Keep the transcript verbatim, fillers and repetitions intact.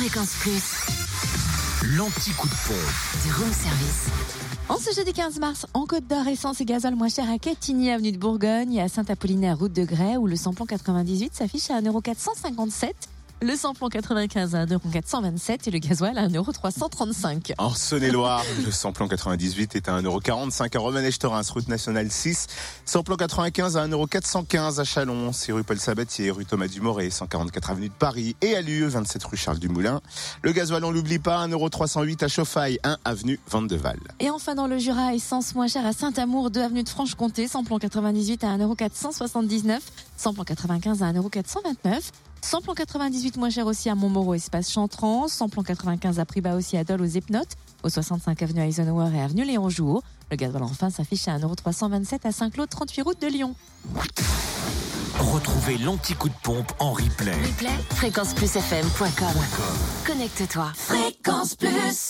Fréquence Plus, l'anti-coup de pompe du Rome Service. En ce jeudi quinze mars, en Côte d'Or, essence et gazole moins cher à Quétigny, avenue de Bourgogne, et à Saint-Apollinaire, route de Grès, où le samplon quatre-vingt-dix-huit s'affiche à un euro quatre cent cinquante-sept. Le samplon quatre-vingt-quinze à un euro quatre cent vingt-sept et le gasoil à un euro trois cent trente-cinq. En Saône-et-Loire, le samplon quatre-vingt-dix-huit est à un euro quarante-cinq à Romain-Echtorins, route nationale six. Samplon quatre-vingt-quinze à un euro quatre cent quinze à Chalons, c'est rue Paul Sabatier, rue Thomas Dumoré, cent quarante-quatre avenue de Paris et à l'U E, vingt-sept rue Charles-Dumoulin. Le gasoil, on l'oublie pas, un euro trois cent huit à Chauffailles, un avenue Vendeval. Et enfin dans le Jura, essence moins chère à Saint-Amour, deux avenue de Franche-Comté, samplon quatre-vingt-dix-huit à un euro quatre cent soixante-dix-neuf, samplon quatre-vingt-quinze à un euro quatre cent vingt-neuf. Samplon quatre-vingt-dix-huit moins cher aussi à Montmoreau, espace Chantrans. Samplon quatre-vingt-quinze à prix bas aussi à Dol, aux Hypnotes, au soixante-cinq avenue Eisenhower et avenue Léon Jour. Le gasoil enfin s'affiche à un euro trois cent vingt-sept à Saint-Claude, trente-huit route de Lyon. Retrouvez l'anti-coup de pompe en replay. Replay, fréquence plus f m point com. Connecte-toi. Fréquence Plus.